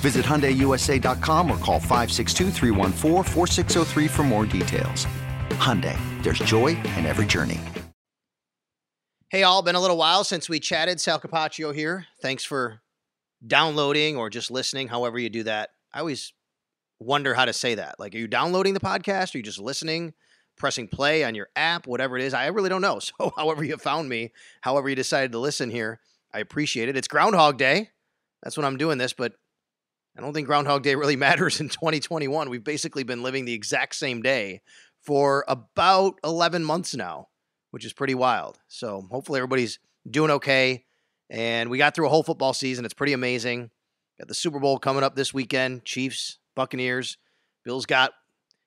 Visit HyundaiUSA.com or call 562-314-4603 for more details. Hyundai, there's joy in every journey. Hey all, been a little while since we chatted. Sal Capaccio here. Thanks for downloading or just listening, however you do that. I always wonder how to say that. Like, are you downloading the podcast? Are you just listening, pressing play on your app, whatever it is? I really don't know. So however you found me, however you decided to listen here, I appreciate it. It's Groundhog Day. That's when I'm doing this, but I don't think Groundhog Day really matters in 2021. We've basically been living the exact same day for about 11 months now, which is pretty wild. So hopefully everybody's doing okay. And we got through a whole football season. It's pretty amazing. Got the Super Bowl coming up this weekend. Chiefs, Buccaneers. Bills got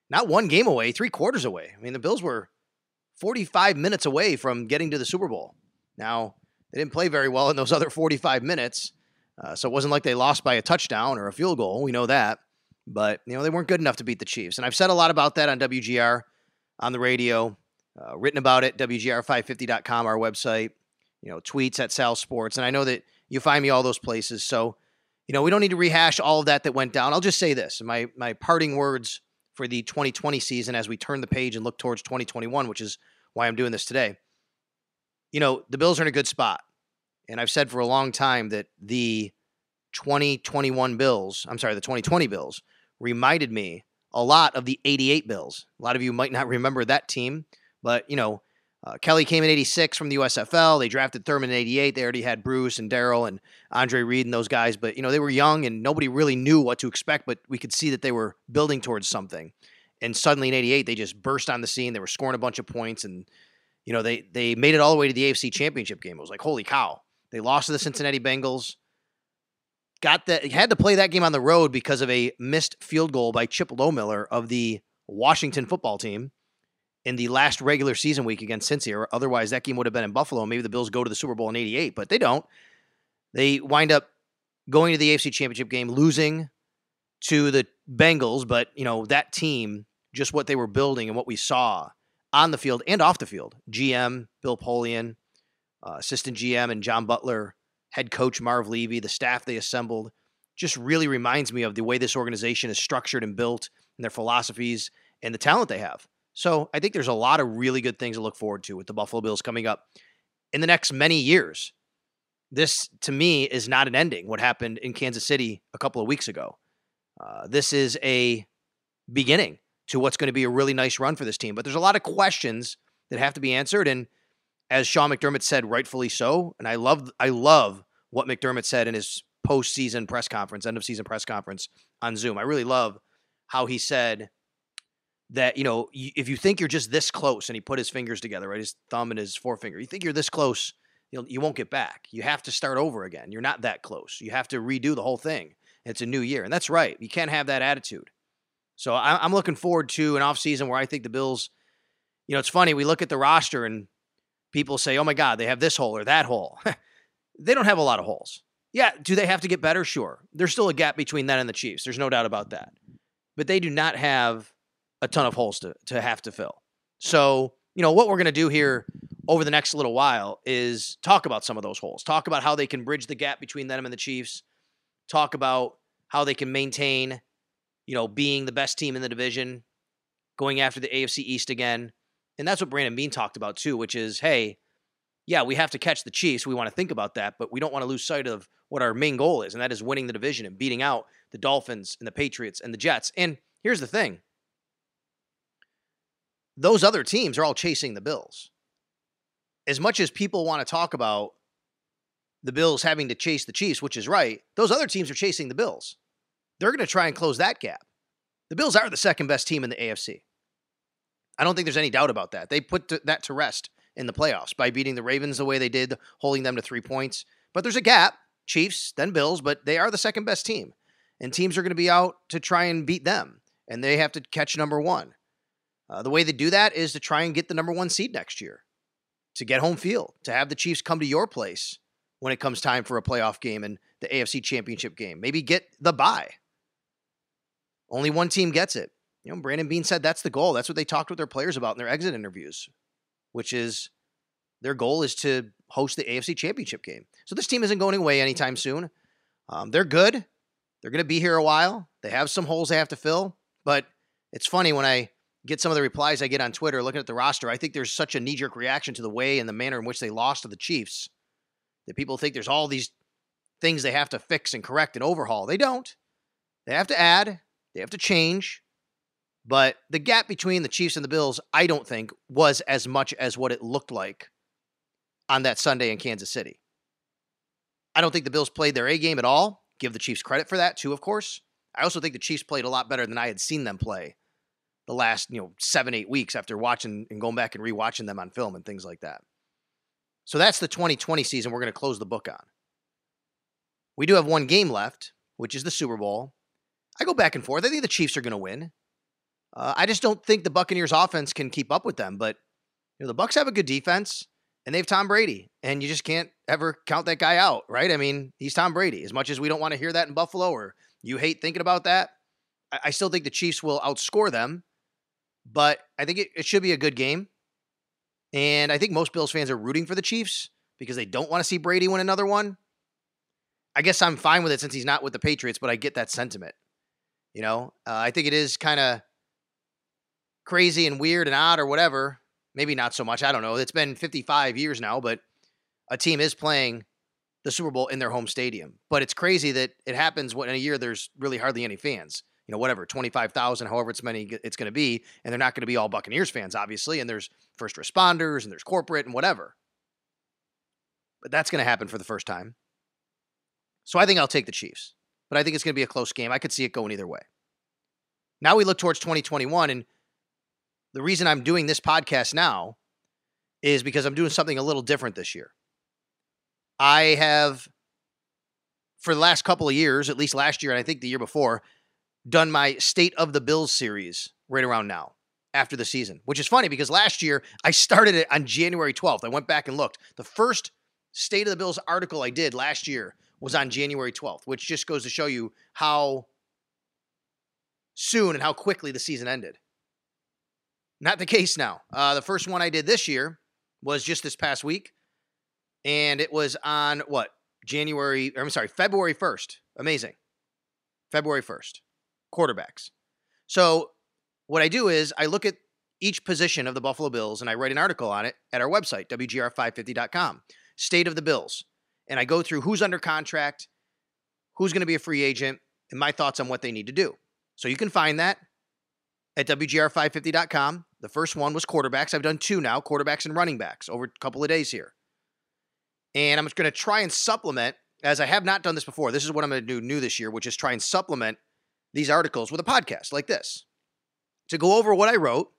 not one game away, three quarters away. I mean, the Bills were 45 minutes away from getting to the Super Bowl. Now, they didn't play very well in those other 45 minutes. So it wasn't like they lost by a touchdown or a field goal. We know that. But, you know, they weren't good enough to beat the Chiefs. And I've said a lot about that on WGR, on the radio, written about it, WGR550.com, our website, you know, tweets at Sal Sports. And I know that you find me all those places. So, you know, we don't need to rehash all of that went down. I'll just say this. My parting words for the 2020 season as we turn the page and look towards 2021, which is why I'm doing this today. You know, the Bills are in a good spot. And I've said for a long time that the 2020 Bills reminded me a lot of the 88 Bills. A lot of you might not remember that team, but, you know, Kelly came in 86 from the USFL. They drafted Thurman in 88. They already had Bruce and Darrell and Andre Reed and those guys, but, you know, they were young and nobody really knew what to expect, but we could see that they were building towards something. And suddenly in 88, they just burst on the scene. They were scoring a bunch of points and, you know, they made it all the way to the AFC Championship game. It was like, holy cow. They lost to the Cincinnati Bengals. Had to play that game on the road because of a missed field goal by Chip Lohmiller of the Washington football team in the last regular season week against Cincy, or otherwise that game would have been in Buffalo. Maybe the Bills go to the Super Bowl in 88, but they don't. They wind up going to the AFC Championship game, losing to the Bengals, but, you know, that team, just what they were building and what we saw on the field and off the field. GM, Bill Polian, assistant GM and John Butler, head coach Marv Levy, the staff they assembled, just really reminds me of the way this organization is structured and built and their philosophies and the talent they have. So I think there's a lot of really good things to look forward to with the Buffalo Bills coming up in the next many years. This, to me, is not an ending, what happened in Kansas City a couple of weeks ago. This is a beginning to what's going to be a really nice run for this team. But there's a lot of questions that have to be answered, and as Sean McDermott said, rightfully so, and I love what McDermott said in his postseason press conference, end-of-season press conference on Zoom. I really love how he said that, you know, if you think you're just this close, and he put his fingers together, right, his thumb and his forefinger, you think you're this close, you won't get back. You have to start over again. You're not that close. You have to redo the whole thing. It's a new year, and that's right. You can't have that attitude. So I'm looking forward to an offseason where I think the Bills, you know, it's funny, we look at the roster and people say, oh my God, they have this hole or that hole. They don't have a lot of holes. Yeah, do they have to get better? Sure. There's still a gap between that and the Chiefs. There's no doubt about that. But they do not have a ton of holes to have to fill. So, you know, what we're going to do here over the next little while is talk about some of those holes, talk about how they can bridge the gap between them and the Chiefs, talk about how they can maintain, you know, being the best team in the division, going after the AFC East again. And that's what Brandon Bean talked about too, which is, hey, yeah, we have to catch the Chiefs. We want to think about that, but we don't want to lose sight of what our main goal is, and that is winning the division and beating out the Dolphins and the Patriots and the Jets. And here's the thing. Those other teams are all chasing the Bills. As much as people want to talk about the Bills having to chase the Chiefs, which is right, those other teams are chasing the Bills. They're going to try and close that gap. The Bills are the second best team in the AFC. I don't think there's any doubt about that. They put that to rest in the playoffs by beating the Ravens the way they did, holding them to 3 points. But there's a gap, Chiefs, then Bills, but they are the second best team. And teams are going to be out to try and beat them. And they have to catch number one. The way they do that is to try and get the number one seed next year, to get home field, to have the Chiefs come to your place when it comes time for a playoff game and the AFC Championship game. Maybe get the bye. Only one team gets it. You know, Brandon Beane said that's the goal. That's what they talked with their players about in their exit interviews, which is their goal is to host the AFC Championship game. So this team isn't going away anytime soon. They're good. They're going to be here a while. They have some holes they have to fill. But it's funny when I get some of the replies I get on Twitter looking at the roster, I think there's such a knee-jerk reaction to the way and the manner in which they lost to the Chiefs that people think there's all these things they have to fix and correct and overhaul. They don't. They have to add. They have to change. But the gap between the Chiefs and the Bills, I don't think, was as much as what it looked like on that Sunday in Kansas City. I don't think the Bills played their A game at all. Give the Chiefs credit for that, too, of course. I also think the Chiefs played a lot better than I had seen them play the last, 7-8 weeks after watching and going back and rewatching them on film and things like that. So that's the 2020 season we're going to close the book on. We do have one game left, which is the Super Bowl. I go back and forth. I think the Chiefs are going to win. I just don't think the Buccaneers offense can keep up with them. But the Bucs have a good defense, and they have Tom Brady. And you just can't ever count that guy out, right? I mean, he's Tom Brady. As much as we don't want to hear that in Buffalo or you hate thinking about that, I still think the Chiefs will outscore them. But I think it should be a good game. And I think most Bills fans are rooting for the Chiefs because they don't want to see Brady win another one. I guess I'm fine with it since he's not with the Patriots, but I get that sentiment. I think it is kind of crazy and weird and odd or whatever. Maybe not so much. I don't know. It's been 55 years now, but a team is playing the Super Bowl in their home stadium. But it's crazy that it happens when in a year there's really hardly any fans. 25,000, however it's many it's going to be. And they're not going to be all Buccaneers fans, obviously. And there's first responders and there's corporate and whatever. But that's going to happen for the first time. So I think I'll take the Chiefs. But I think it's going to be a close game. I could see it going either way. Now we look towards 2021. And the reason I'm doing this podcast now is because I'm doing something a little different this year. I have, for the last couple of years, at least last year and I think the year before, done my State of the Bills series right around now after the season, which is funny because last year I started it on January 12th. I went back and looked. The first State of the Bills article I did last year was on January 12th, which just goes to show you how soon and how quickly the season ended. Not the case now. The first one I did this year was just this past week, and it was on February 1st. Amazing. February 1st. Quarterbacks. So what I do is I look at each position of the Buffalo Bills, and I write an article on it at our website, WGR550.com, State of the Bills. And I go through who's under contract, who's going to be a free agent, and my thoughts on what they need to do. So you can find that at WGR550.com. The first one was quarterbacks. I've done two now, quarterbacks and running backs, over a couple of days here. And I'm just going to try and supplement, as I have not done this before, this is what I'm going to do new this year, which is try and supplement these articles with a podcast like this to go over what I wrote,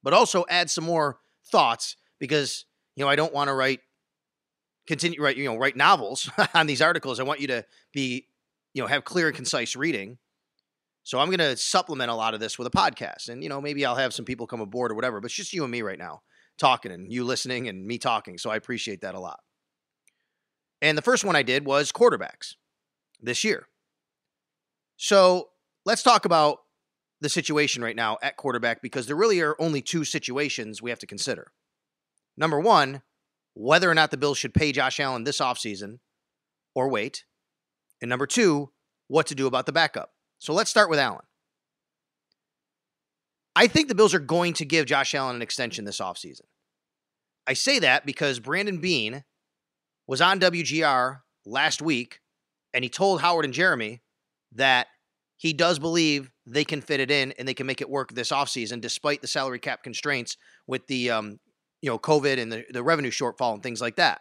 but also add some more thoughts because, I don't want to write novels on these articles. I want you to be, have clear and concise reading. So I'm going to supplement a lot of this with a podcast and, maybe I'll have some people come aboard or whatever, but it's just you and me right now talking and you listening and me talking. So I appreciate that a lot. And the first one I did was quarterbacks this year. So let's talk about the situation right now at quarterback because there really are only two situations we have to consider. Number one, whether or not the Bills should pay Josh Allen this offseason or wait. And number two, what to do about the backup. So let's start with Allen. I think the Bills are going to give Josh Allen an extension this offseason. I say that because Brandon Beane was on WGR last week and he told Howard and Jeremy that he does believe they can fit it in and they can make it work this offseason, despite the salary cap constraints with the COVID and the revenue shortfall and things like that.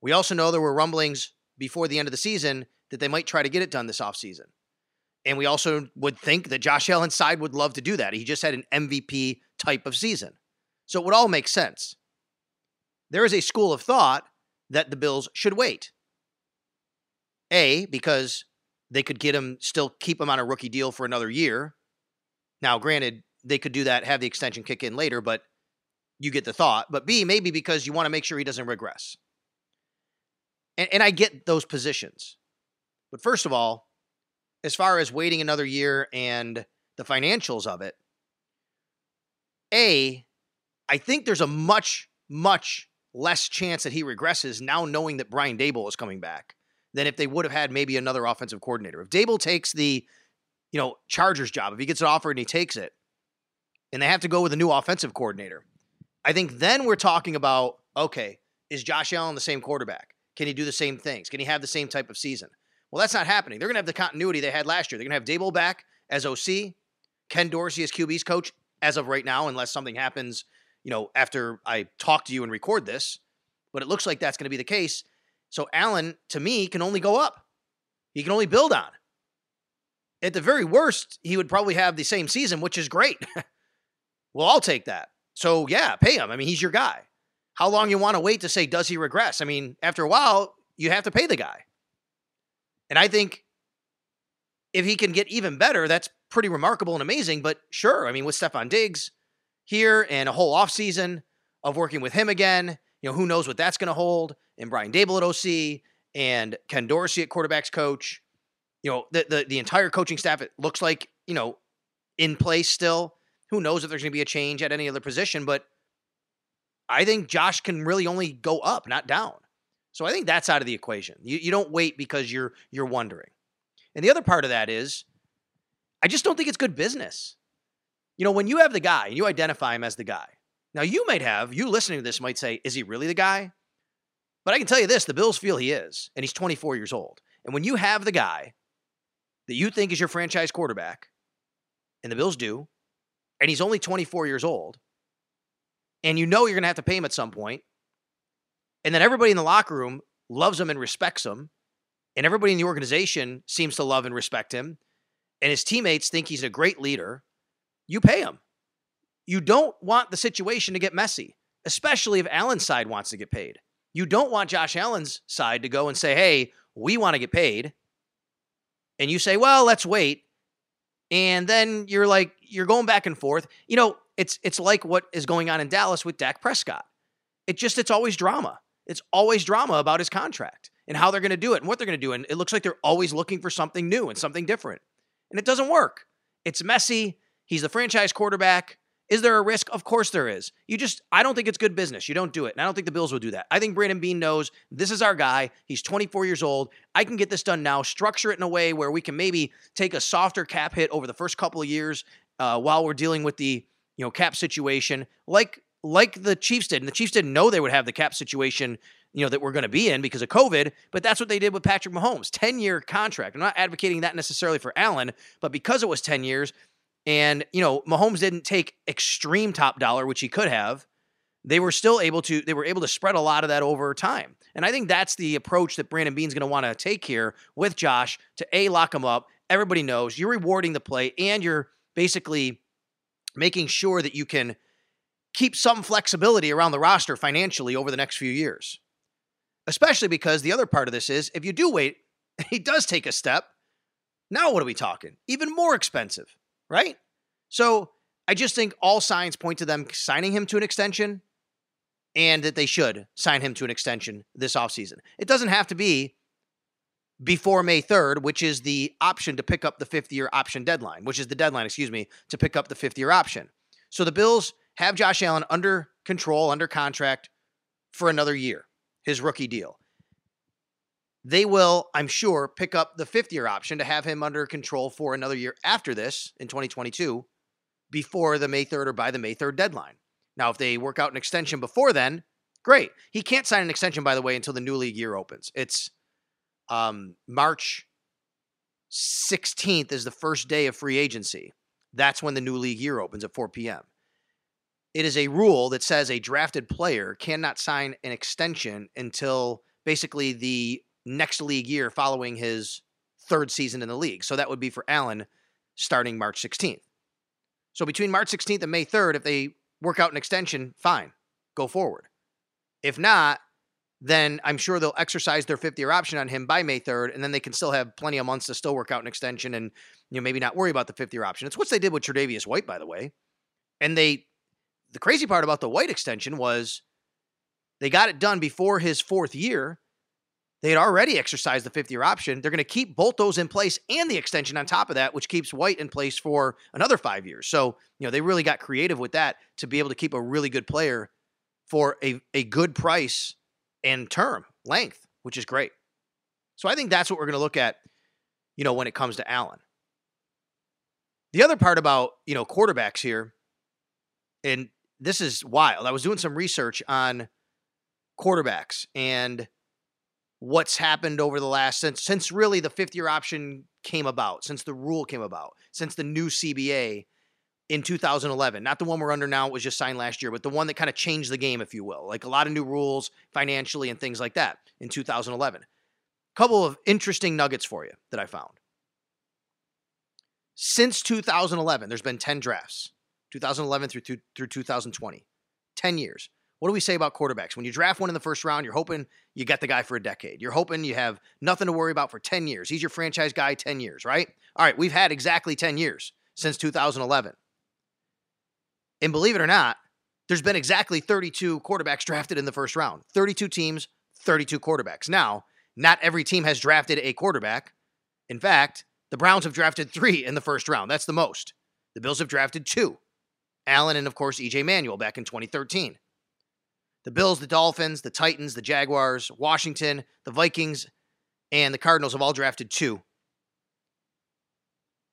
We also know there were rumblings before the end of the season that they might try to get it done this offseason. And we also would think that Josh Allen's side would love to do that. He just had an MVP type of season. So it would all make sense. There is a school of thought that the Bills should wait. A, because they could get him, still keep him on a rookie deal for another year. Now, granted, they could do that, have the extension kick in later, but you get the thought. But B, maybe because you want to make sure he doesn't regress. And I get those positions. But first of all, as far as waiting another year and the financials of it, A, I think there's a much, much less chance that he regresses now knowing that Brian Daboll is coming back than if they would have had maybe another offensive coordinator. If Daboll takes the, Chargers job, if he gets an offer and he takes it, and they have to go with a new offensive coordinator, I think then we're talking about, okay, is Josh Allen the same quarterback? Can he do the same things? Can he have the same type of season? Well, that's not happening. They're going to have the continuity they had last year. They're going to have Daboll back as OC, Ken Dorsey as QB's coach as of right now, unless something happens, after I talk to you and record this. But it looks like that's going to be the case. So Allen, to me, can only go up. He can only build on. At the very worst, he would probably have the same season, which is great. Well, I'll take that. So, yeah, pay him. I mean, he's your guy. How long you want to wait to say, does he regress? I mean, after a while, you have to pay the guy. And I think if he can get even better, that's pretty remarkable and amazing. But sure, I mean, with Stephon Diggs here and a whole offseason of working with him again, who knows what that's going to hold, and Brian Daboll at OC and Ken Dorsey at quarterback's coach, the entire coaching staff, it looks like, in place still. Who knows if there's going to be a change at any other position, but I think Josh can really only go up, not down. So I think that's out of the equation. You don't wait because you're wondering. And the other part of that is, I just don't think it's good business. When you have the guy and you identify him as the guy. Now you listening to this might say, is he really the guy? But I can tell you this, the Bills feel he is, and he's 24 years old. And when you have the guy that you think is your franchise quarterback, and the Bills do, and he's only 24 years old, and you're going to have to pay him at some point, and then everybody in the locker room loves him and respects him. And everybody in the organization seems to love and respect him. And his teammates think he's a great leader. You pay him. You don't want the situation to get messy, especially if Allen's side wants to get paid. You don't want Josh Allen's side to go and say, hey, we want to get paid. And you say, well, let's wait. And then you're like, you're going back and forth. It's like what is going on in Dallas with Dak Prescott. It's always drama. It's always drama about his contract and how they're going to do it and what they're going to do. And it looks like they're always looking for something new and something different. And it doesn't work. It's messy. He's the franchise quarterback. Is there a risk? Of course there is. I don't think it's good business. You don't do it. And I don't think the Bills will do that. I think Brandon Beane knows this is our guy. He's 24 years old. I can get this done now, structure it in a way where we can maybe take a softer cap hit over the first couple of years while we're dealing with the cap situation like the Chiefs did. And the Chiefs didn't know they would have the cap situation, that we're going to be in because of COVID, but that's what they did with Patrick Mahomes, 10-year contract. I'm not advocating that necessarily for Allen, but because it was 10 years and, Mahomes didn't take extreme top dollar, which he could have, they were able to spread a lot of that over time. And I think that's the approach that Brandon Beane's going to want to take here with Josh to lock him up. Everybody knows you're rewarding the play and you're basically making sure that you can keep some flexibility around the roster financially over the next few years, especially because the other part of this is if you do wait, he does take a step. Now what are we talking? Even more expensive, right? So I just think all signs point to them signing him to an extension and that they should sign him to an extension this offseason. It doesn't have to be before May 3rd, which is the option to pick up the fifth-year option. So the Bills have Josh Allen under control, under contract for another year, his rookie deal. They will, I'm sure, pick up the fifth-year option to have him under control for another year after this in 2022 before the May 3rd or by the May 3rd deadline. Now, if they work out an extension before then, great. He can't sign an extension, by the way, until the new league year opens. It's March 16th is the first day of free agency. That's when the new league year opens at 4 p.m. It is a rule that says a drafted player cannot sign an extension until basically the next league year following his third season in the league. So that would be for Allen starting March 16th. So between March 16th and May 3rd, if they work out an extension, fine, go forward. If not, then I'm sure they'll exercise their fifth-year option on him by May 3rd, and then they can still have plenty of months to still work out an extension and, you know, maybe not worry about the fifth-year option. It's what they did with Tre'Davious White, by the way. And the crazy part about the White extension was they got it done before his fourth year. They had already exercised the fifth-year option. They're going to keep both those in place and the extension on top of that, which keeps White in place for another 5 years. So, you know, they really got creative with that to be able to keep a really good player for a good price and term length, which is great. So I think that's what we're going to look at, you know, when it comes to Allen. The other part about, you know, quarterbacks here, and this is wild. I was doing some research on quarterbacks and what's happened over the last, since really the fifth year option came about, since the rule came about, since the new CBA in 2011, not the one we're under now, it was just signed last year, but the one that kind of changed the game, if you will, like a lot of new rules financially and things like that in 2011. A couple of interesting nuggets for you that I found. Since 2011, there's been 10 drafts, 2011 through 2020, 10 years. What do we say about quarterbacks? When you draft one in the first round, you're hoping you got the guy for a decade. You're hoping you have nothing to worry about for 10 years. He's your franchise guy 10 years, right? All right, we've had exactly 10 years since 2011. And believe it or not, there's been exactly 32 quarterbacks drafted in the first round. 32 teams, 32 quarterbacks. Now, not every team has drafted a quarterback. In fact, the Browns have drafted 3 in the first round. That's the most. The Bills have drafted 2. Allen and, of course, E.J. Manuel back in 2013. The Bills, the Dolphins, the Titans, the Jaguars, Washington, the Vikings, and the Cardinals have all drafted 2.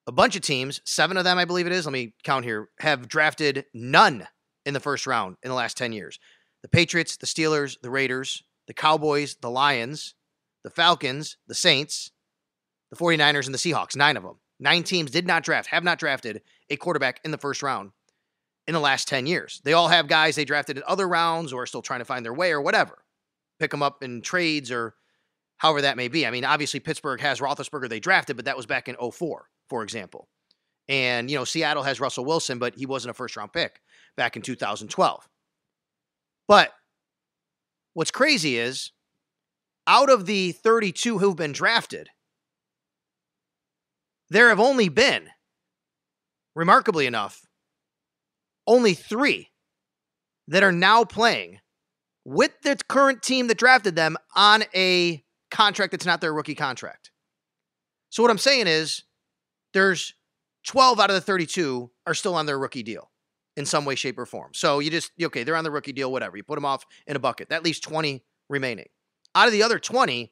A bunch of teams, 7 of them, I believe it is, let me count here, have drafted none in the first round in the last 10 years. The Patriots, the Steelers, the Raiders, the Cowboys, the Lions, the Falcons, the Saints, the 49ers, and the Seahawks, 9 of them. 9 teams did not draft, have not drafted a quarterback in the first round in the last 10 years. They all have guys they drafted in other rounds or are still trying to find their way or whatever. Pick them up in trades or however that may be. I mean, obviously Pittsburgh has Roethlisberger they drafted, but that was back in 2004. For example. And, you know, Seattle has Russell Wilson, but he wasn't a first-round pick back in 2012. But what's crazy is, out of the 32 who've been drafted, there have only been, remarkably enough, only 3 that are now playing with the current team that drafted them on a contract that's not their rookie contract. So what I'm saying is, there's 12 out of the 32 are still on their rookie deal in some way, shape, or form. So you just, okay, they're on the rookie deal, whatever. You put them off in a bucket. That leaves 20 remaining. Out of the other 20,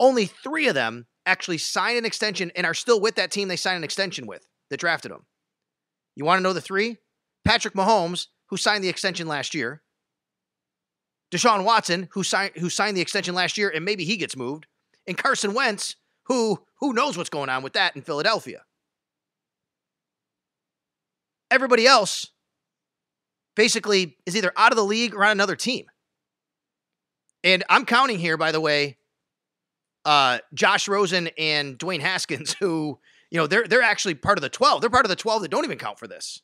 only 3 of them actually sign an extension and are still with that team they signed an extension with that drafted them. You want to know the 3? Patrick Mahomes, who signed the extension last year. Deshaun Watson, who signed the extension last year, and maybe he gets moved. And Carson Wentz, who knows what's going on with that in Philadelphia. Everybody else basically is either out of the league or on another team. And I'm counting here, by the way, Josh Rosen and Dwayne Haskins, who, you know, they're actually part of the 12. They're part of the 12 that don't even count for this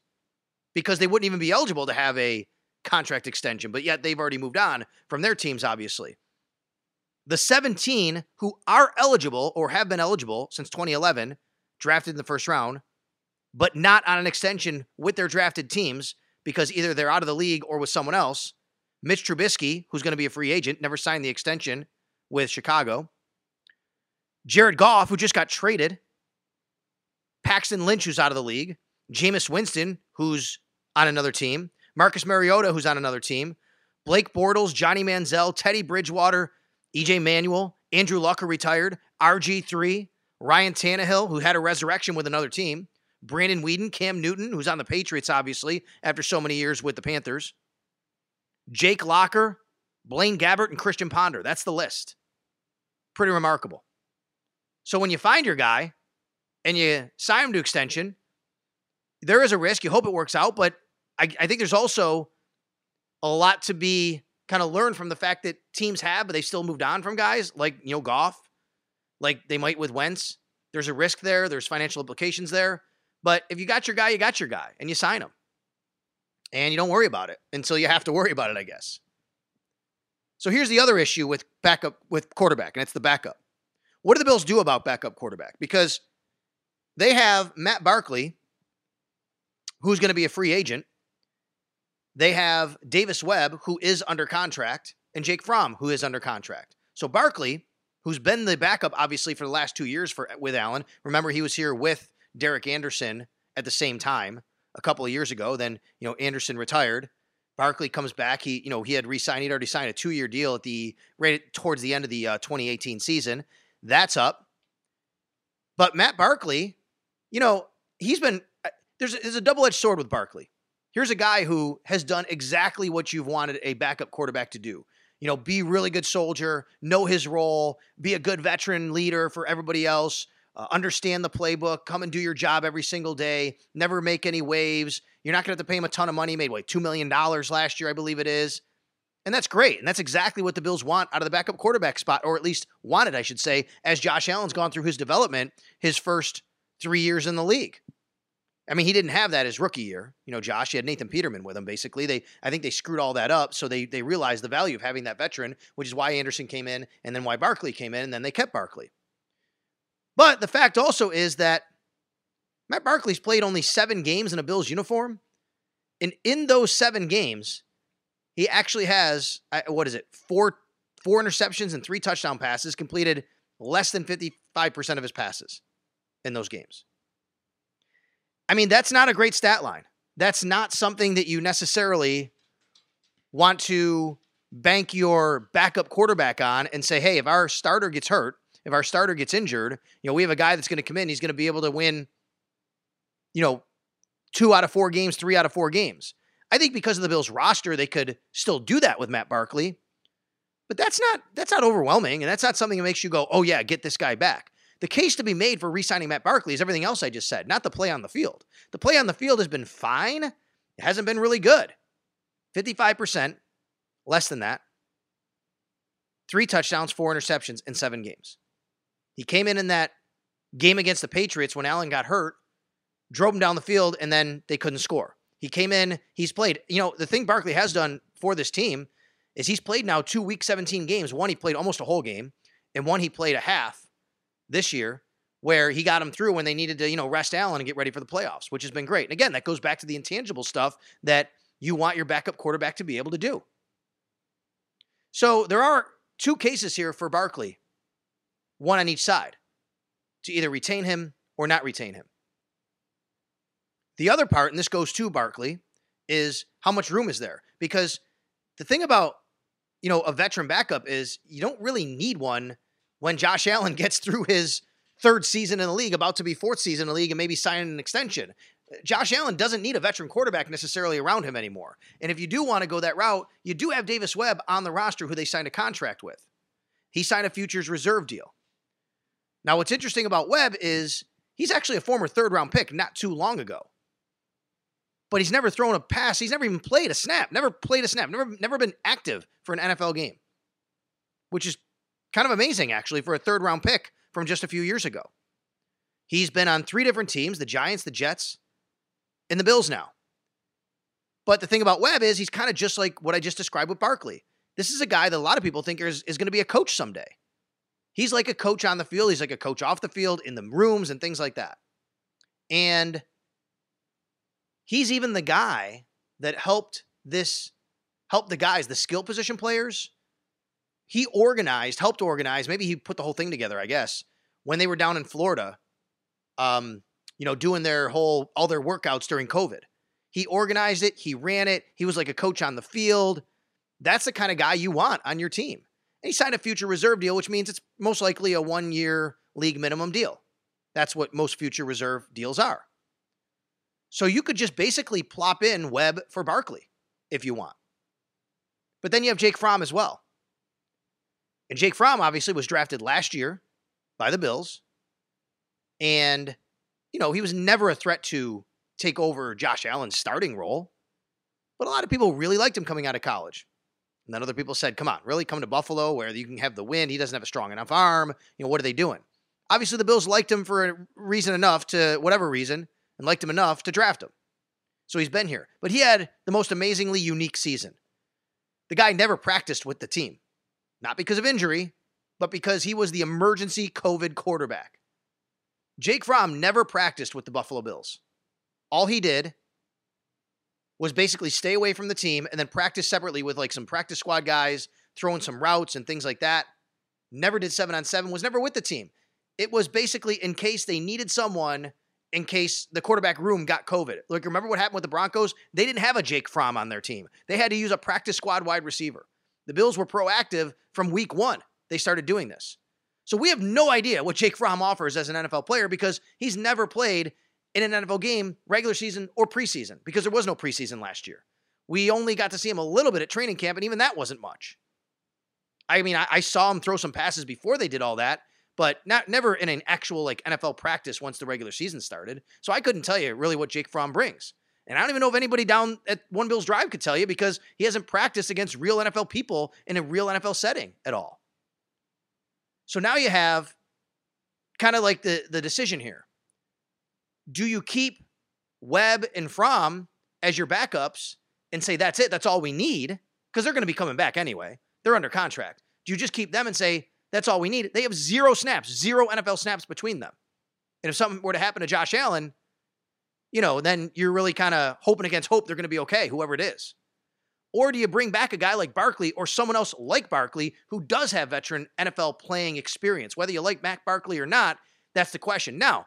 because they wouldn't even be eligible to have a contract extension, but yet they've already moved on from their teams, obviously. The 17 who are eligible or have been eligible since 2011, drafted in the first round, but not on an extension with their drafted teams because either they're out of the league or with someone else. Mitch Trubisky, who's going to be a free agent, never signed the extension with Chicago. Jared Goff, who just got traded. Paxton Lynch, who's out of the league. Jameis Winston, who's on another team. Marcus Mariota, who's on another team. Blake Bortles, Johnny Manziel, Teddy Bridgewater, E.J. Manuel, Andrew Luck are retired, RG3, Ryan Tannehill, who had a resurrection with another team, Brandon Weeden, Cam Newton, who's on the Patriots, obviously, after so many years with the Panthers, Jake Locker, Blaine Gabbert, and Christian Ponder. That's the list. Pretty remarkable. So when you find your guy, and you sign him to extension, there is a risk. You hope it works out, but I think there's also a lot to be kind of learned from the fact that teams have, but they still moved on from guys like, you know, Goff, like they might with Wentz. There's a risk there. There's financial implications there. But if you got your guy, you got your guy, and you sign him. And you don't worry about it until you have to worry about it, I guess. So here's the other issue with backup, with quarterback, and it's the backup. What do the Bills do about backup quarterback? Because they have Matt Barkley, who's going to be a free agent. They have Davis Webb, who is under contract, and Jake Fromm, who is under contract. So Barkley, who's been the backup, obviously, for the last 2 years with Allen. Remember, he was here with Derek Anderson at the same time a couple of years ago. Then, you know, Anderson retired. Barkley comes back. He, you know, he had re-signed. He'd already signed a 2-year deal towards the end of the 2018 season. That's up. But Matt Barkley, you know, he's been, there's a double-edged sword with Barkley. Here's a guy who has done exactly what you've wanted a backup quarterback to do. You know, be a really good soldier, know his role, be a good veteran leader for everybody else, understand the playbook, come and do your job every single day, never make any waves. You're not going to have to pay him a ton of money. He made, $2 million last year, I believe it is. And that's great. And that's exactly what the Bills want out of the backup quarterback spot, or at least wanted, I should say, as Josh Allen's gone through his development his first 3 years in the league. I mean, he didn't have that his rookie year. You know, Josh, he had Nathan Peterman with him, basically. I think they screwed all that up, so they realized the value of having that veteran, which is why Anderson came in, and then why Barkley came in, and then they kept Barkley. But the fact also is that Matt Barkley's played only 7 games in a Bills uniform, and in those 7 games, he actually has, 4 interceptions and 3 touchdown passes, completed less than 55% of his passes in those games. I mean, that's not a great stat line. That's not something that you necessarily want to bank your backup quarterback on and say, hey, if our starter gets hurt, if our starter gets injured, you know, we have a guy that's going to come in, he's going to be able to win, 2 out of 4 games, 3 out of 4 games. I think because of the Bills roster, they could still do that with Matt Barkley, but that's not overwhelming. And that's not something that makes you go, oh yeah, get this guy back. The case to be made for re-signing Matt Barkley is everything else I just said, not the play on the field. The play on the field has been fine. It hasn't been really good. 55%, less than that. 3 touchdowns, 4 interceptions in 7 games. He came in that game against the Patriots when Allen got hurt, drove him down the field, and then they couldn't score. He came in, he's played. You know, the thing Barkley has done for this team is he's played now 2 Week 17 games. One, he played almost a whole game, and one, he played a half this year, where he got them through when they needed to, rest Allen and get ready for the playoffs, which has been great. And again, that goes back to the intangible stuff that you want your backup quarterback to be able to do. So there are 2 cases here for Barkley, one on each side, to either retain him or not retain him. The other part, and this goes to Barkley, is how much room is there? Because the thing about, a veteran backup is you don't really need one when Josh Allen gets through his 3rd season in the league, about to be 4th season in the league, and maybe signing an extension. Josh Allen doesn't need a veteran quarterback necessarily around him anymore. And if you do want to go that route, you do have Davis Webb on the roster, who they signed a contract with. He signed a futures reserve deal. Now, what's interesting about Webb is he's actually a former 3rd-round pick not too long ago. But he's never thrown a pass. He's never even played a snap, never been active for an NFL game, which is kind of amazing, actually, for a 3rd-round pick from just a few years ago. He's been on 3 different teams, the Giants, the Jets, and the Bills now. But the thing about Webb is he's kind of just like what I just described with Barkley. This is a guy that a lot of people think is going to be a coach someday. He's like a coach on the field. He's like a coach off the field, in the rooms, and things like that. And he's even the guy that helped the guys, the skill position players. He helped organize, maybe he put the whole thing together, I guess, when they were down in Florida, doing all their workouts during COVID. He organized it. He ran it. He was like a coach on the field. That's the kind of guy you want on your team. And he signed a future reserve deal, which means it's most likely a 1-year league minimum deal. That's what most future reserve deals are. So you could just basically plop in Webb for Barkley if you want. But then you have Jake Fromm as well. And Jake Fromm obviously was drafted last year by the Bills. And you know, he was never a threat to take over Josh Allen's starting role. But a lot of people really liked him coming out of college. And then other people said, come on, really? Come to Buffalo where you can have the wind. He doesn't have a strong enough arm. You know, what are they doing? Obviously, the Bills liked him for a reason enough to, whatever reason, and liked him enough to draft him. So he's been here. But he had the most amazingly unique season. The guy never practiced with the team. Not because of injury, but because he was the emergency COVID quarterback. Jake Fromm never practiced with the Buffalo Bills. All he did was basically stay away from the team and then practice separately with like some practice squad guys, throwing some routes and things like that. Never did 7-on-7, was never with the team. It was basically in case they needed someone, in case the quarterback room got COVID. Like, remember what happened with the Broncos? They didn't have a Jake Fromm on their team. They had to use a practice squad wide receiver. The Bills were proactive from week 1. They started doing this. So we have no idea what Jake Fromm offers as an NFL player because he's never played in an NFL game, regular season or preseason, because there was no preseason last year. We only got to see him a little bit at training camp, and even that wasn't much. I mean, I saw him throw some passes before they did all that, but never in an actual like NFL practice once the regular season started. So I couldn't tell you really what Jake Fromm brings. And I don't even know if anybody down at One Bills Drive could tell you because he hasn't practiced against real NFL people in a real NFL setting at all. So now you have kind of like the decision here. Do you keep Webb and Fromm as your backups and say, that's it, that's all we need? Because they're going to be coming back anyway. They're under contract. Do you just keep them and say, that's all we need? They have 0 snaps, 0 NFL snaps between them. And if something were to happen to Josh Allen, you know, then you're really kind of hoping against hope they're going to be okay, whoever it is. Or do you bring back a guy like Barkley or someone else like Barkley who does have veteran NFL playing experience? Whether you like Mac Barkley or not, that's the question. Now,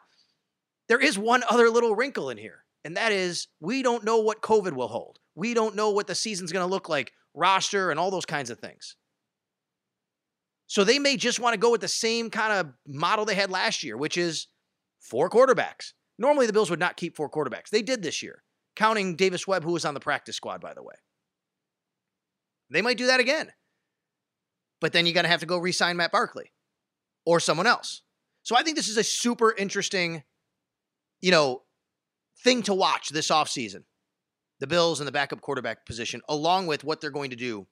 there is one other little wrinkle in here, and that is we don't know what COVID will hold. We don't know what the season's going to look like, roster and all those kinds of things. So they may just want to go with the same kind of model they had last year, which is 4 quarterbacks. Normally, the Bills would not keep 4 quarterbacks. They did this year, counting Davis Webb, who was on the practice squad, by the way. They might do that again. But then you're going to have to go re-sign Matt Barkley or someone else. So I think this is a super interesting, you know, thing to watch this offseason. The Bills and the backup quarterback position, along with what they're going to do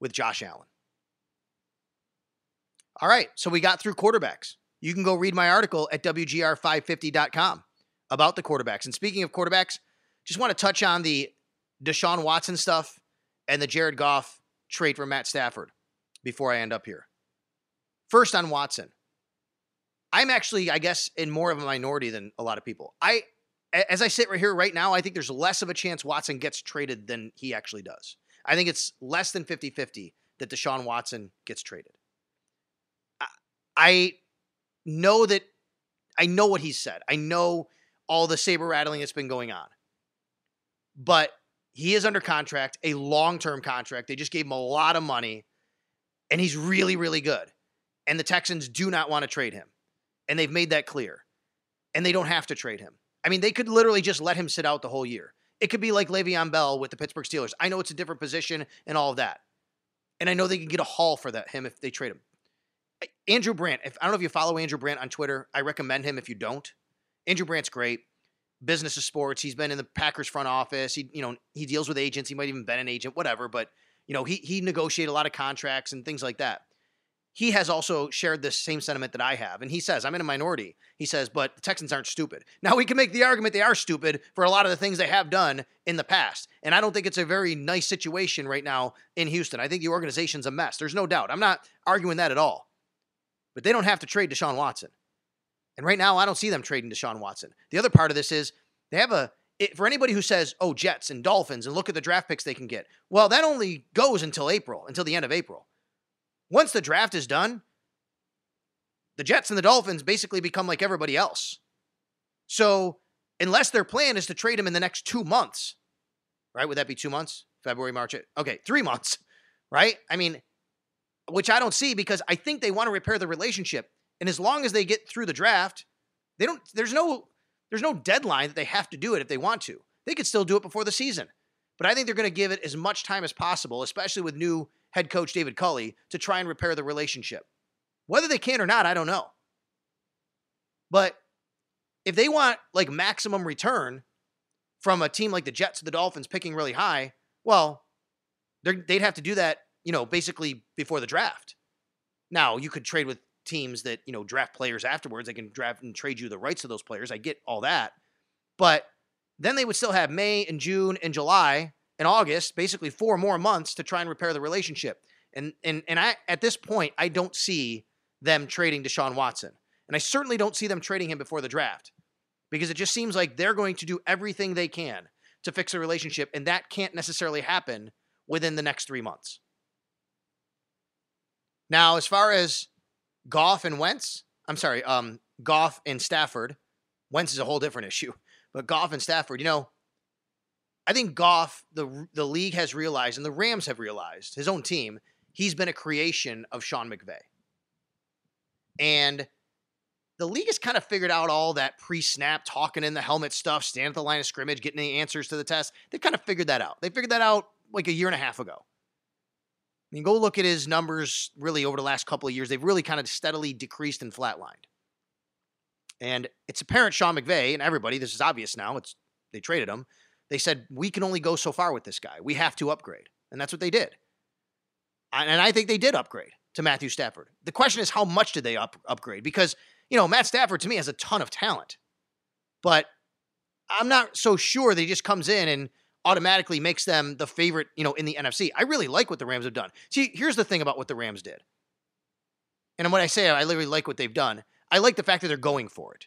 with Josh Allen. All right, so we got through quarterbacks. You can go read my article at WGR550.com about the quarterbacks. And speaking of quarterbacks, just want to touch on the Deshaun Watson stuff and the Jared Goff trade for Matt Stafford before I end up here. First on Watson. I'm actually, I guess, in more of a minority than a lot of people. As I sit right here right now, I think there's less of a chance Watson gets traded than he actually does. I think it's less than 50-50 that Deshaun Watson gets traded. I know what he's said. I know all the saber rattling that's been going on. But he is under contract, a long-term contract. They just gave him a lot of money, and he's really, really good. And the Texans do not want to trade him. And they've made that clear. And they don't have to trade him. I mean, they could literally just let him sit out the whole year. It could be like Le'Veon Bell with the Pittsburgh Steelers. I know it's a different position and all of that. And I know they can get a haul for him if they trade him. Andrew Brandt, I don't know if you follow Andrew Brandt on Twitter. I recommend him if you don't. Andrew Brandt's great. Business of sports. He's been in the Packers front office. He deals with agents. He might even been an agent, whatever. But, you know, he negotiated a lot of contracts and things like that. He has also shared this same sentiment that I have. And he says, I'm in a minority. He says, but the Texans aren't stupid. Now, we can make the argument they are stupid for a lot of the things they have done in the past. And I don't think it's a very nice situation right now in Houston. I think the organization's a mess. There's no doubt. I'm not arguing that at all. But they don't have to trade Deshaun Watson. And right now, I don't see them trading Deshaun Watson. The other part of this is they have for anybody who says, oh, Jets and Dolphins, and look at the draft picks they can get. Well, that only goes until the end of April. Once the draft is done, the Jets and the Dolphins basically become like everybody else. So unless their plan is to trade him in the next 2 months, right? Would that be 2 months? February, March? Okay, 3 months, right? I mean, which I don't see because I think they want to repair the relationship. And as long as they get through the draft, there's no deadline that they have to do it if they want to. They could still do it before the season. But I think they're going to give it as much time as possible, especially with new head coach David Culley, to try and repair the relationship. Whether they can or not, I don't know. But if they want like maximum return from a team like the Jets or the Dolphins picking really high, well, they'd have to do that, you know, basically before the draft. Now, you could trade with teams that, you know, draft players afterwards. They can draft and trade you the rights to those players. I get all that. But then they would still have May and June and July and August, basically 4 more months to try and repair the relationship. And I, at this point, I don't see them trading Deshaun Watson. And I certainly don't see them trading him before the draft, because it just seems like they're going to do everything they can to fix a relationship, and that can't necessarily happen within the next 3 months. Now, as far as Goff and Stafford, Wentz is a whole different issue, but Goff and Stafford, you know, I think Goff, the league has realized, and the Rams have realized, his own team, he's been a creation of Sean McVay. And the league has kind of figured out all that pre-snap, talking in the helmet stuff, standing at the line of scrimmage, getting the answers to the test. They've kind of figured that out. They figured that out like a year and a half ago. I mean, go look at his numbers really over the last couple of years. They've really kind of steadily decreased and flatlined. And it's apparent Sean McVay and everybody, this is obvious now, they traded him. They said, we can only go so far with this guy. We have to upgrade. And that's what they did. And I think they did upgrade to Matthew Stafford. The question is, how much did they upgrade? Because, you know, Matt Stafford, to me, has a ton of talent. But I'm not so sure that he just comes in and automatically makes them the favorite, you know, in the NFC. I really like what the Rams have done. See, here's the thing about what the Rams did. And when I say I literally like what they've done, I like the fact that they're going for it.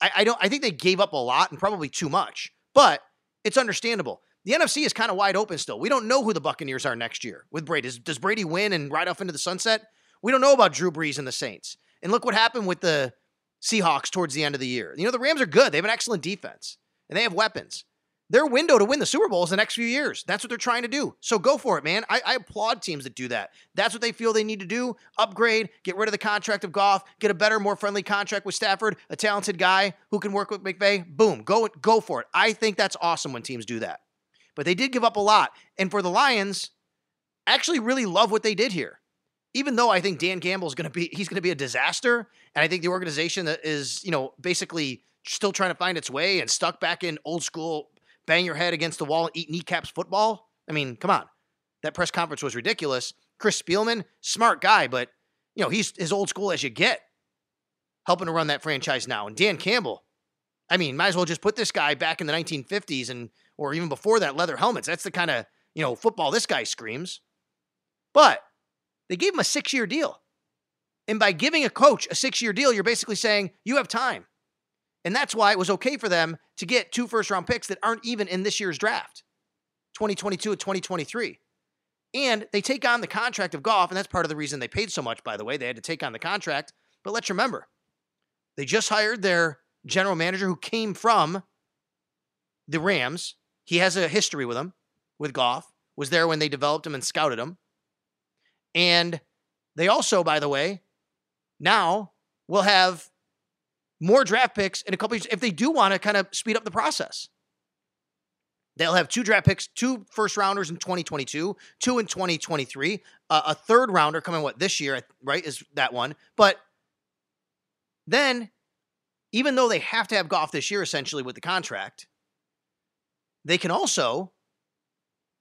I think they gave up a lot and probably too much. But it's understandable. The NFC is kind of wide open still. We don't know who the Buccaneers are next year with Brady. Does Brady win and ride off into the sunset? We don't know about Drew Brees and the Saints. And look what happened with the Seahawks towards the end of the year. You know, the Rams are good. They have an excellent defense, and they have weapons. Their window to win the Super Bowl is the next few years. That's what they're trying to do. So go for it, man. I applaud teams that do that. That's what they feel they need to do. Upgrade, get rid of the contract of Goff, get a better, more friendly contract with Stafford, a talented guy who can work with McVay. Boom, go for it. I think that's awesome when teams do that. But they did give up a lot. And for the Lions, I actually really love what they did here. Even though I think Dan Gamble is he's going to be a disaster, and I think the organization that is, you know, basically still trying to find its way and stuck back in old school bang your head against the wall and eat kneecaps football. I mean, come on. That press conference was ridiculous. Chris Spielman, smart guy, but, you know, he's as old school as you get, helping to run that franchise now. And Dan Campbell, I mean, might as well just put this guy back in the 1950s or even before that, leather helmets. That's the kind of, you know, football this guy screams. But they gave him a 6-year deal. And by giving a coach a 6-year deal, you're basically saying you have time. And that's why it was okay for them to get 2 first-round picks that aren't even in this year's draft, 2022 and 2023. And they take on the contract of Goff, and that's part of the reason they paid so much, by the way. They had to take on the contract. But let's remember, they just hired their general manager who came from the Rams. He has a history with them, with Goff, was there when they developed him and scouted him. And they also, by the way, now will have more draft picks in a couple years if they do want to kind of speed up the process. They'll have 2 draft picks, 2 first-rounders in 2022, 2 in 2023, a third-rounder coming, this year, right, is that one. But then, even though they have to have Goff this year, essentially, with the contract, they can also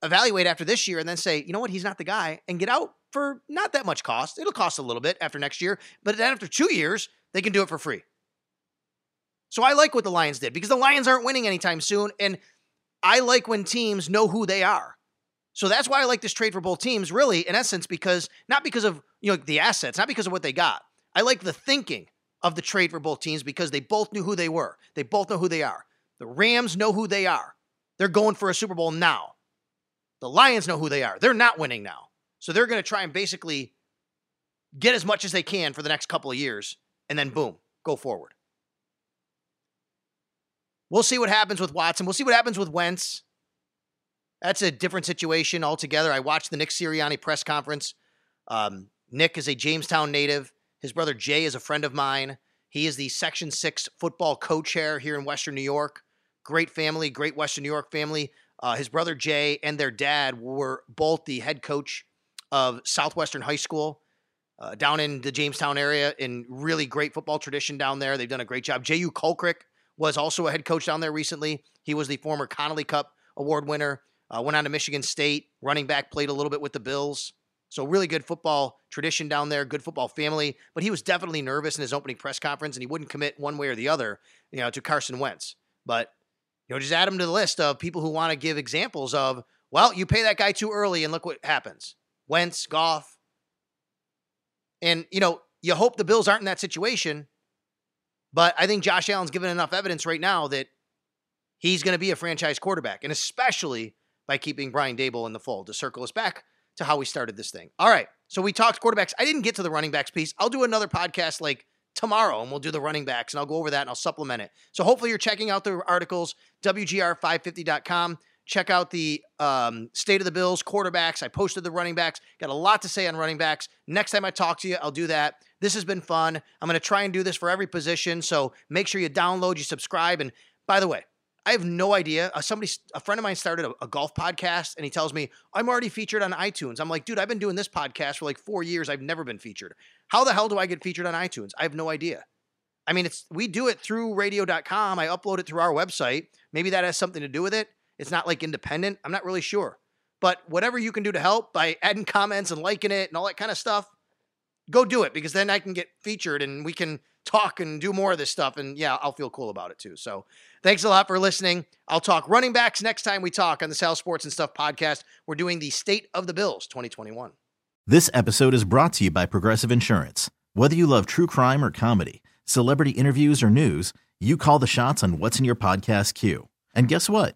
evaluate after this year and then say, you know what, he's not the guy, and get out for not that much cost. It'll cost a little bit after next year, but then after 2 years, they can do it for free. So I like what the Lions did, because the Lions aren't winning anytime soon, and I like when teams know who they are. So that's why I like this trade for both teams, really, in essence, not because of, you know, the assets, not because of what they got. I like the thinking of the trade for both teams, because they both knew who they were. They both know who they are. The Rams know who they are. They're going for a Super Bowl now. The Lions know who they are. They're not winning now. So they're going to try and basically get as much as they can for the next couple of years, and then boom, go forward. We'll see what happens with Watson. We'll see what happens with Wentz. That's a different situation altogether. I watched the Nick Sirianni press conference. Nick is a Jamestown native. His brother Jay is a friend of mine. He is the Section 6 football co-chair here in Western New York. Great family, great Western New York family. His brother Jay and their dad were both the head coach of Southwestern High School down in the Jamestown area, in really great football tradition down there. They've done a great job. J.U. Colcrick was also a head coach down there recently. He was the former Connolly Cup Award winner, went on to Michigan State, running back, played a little bit with the Bills. So really good football tradition down there, good football family. But he was definitely nervous in his opening press conference, and he wouldn't commit one way or the other, you know, to Carson Wentz. But, you know, just add him to the list of people who want to give examples of, well, you pay that guy too early and look what happens. Wentz, Goff. And, you know, you hope the Bills aren't in that situation, but I think Josh Allen's given enough evidence right now that he's going to be a franchise quarterback, and especially by keeping Brian Daboll in the fold, to circle us back to how we started this thing. All right, so we talked quarterbacks. I didn't get to the running backs piece. I'll do another podcast like tomorrow, and we'll do the running backs, and I'll go over that, and I'll supplement it. So hopefully you're checking out the articles, WGR550.com. Check out the State of the Bills, quarterbacks. I posted the running backs. Got a lot to say on running backs. Next time I talk to you, I'll do that. This has been fun. I'm going to try and do this for every position, so make sure you download, you subscribe. And by the way, I have no idea. A friend of mine started a golf podcast, and he tells me, I'm already featured on iTunes. I'm like, dude, I've been doing this podcast for like 4 years. I've never been featured. How the hell do I get featured on iTunes? I have no idea. I mean, we do it through radio.com. I upload it through our website. Maybe that has something to do with it. It's not like independent. I'm not really sure. But whatever you can do to help by adding comments and liking it and all that kind of stuff, go do it, because then I can get featured and we can talk and do more of this stuff. And yeah, I'll feel cool about it too. So thanks a lot for listening. I'll talk running backs next time we talk on the Sal Sports and Stuff podcast. We're doing the State of the Bills 2021. This episode is brought to you by Progressive Insurance. Whether you love true crime or comedy, celebrity interviews or news, you call the shots on what's in your podcast queue. And guess what?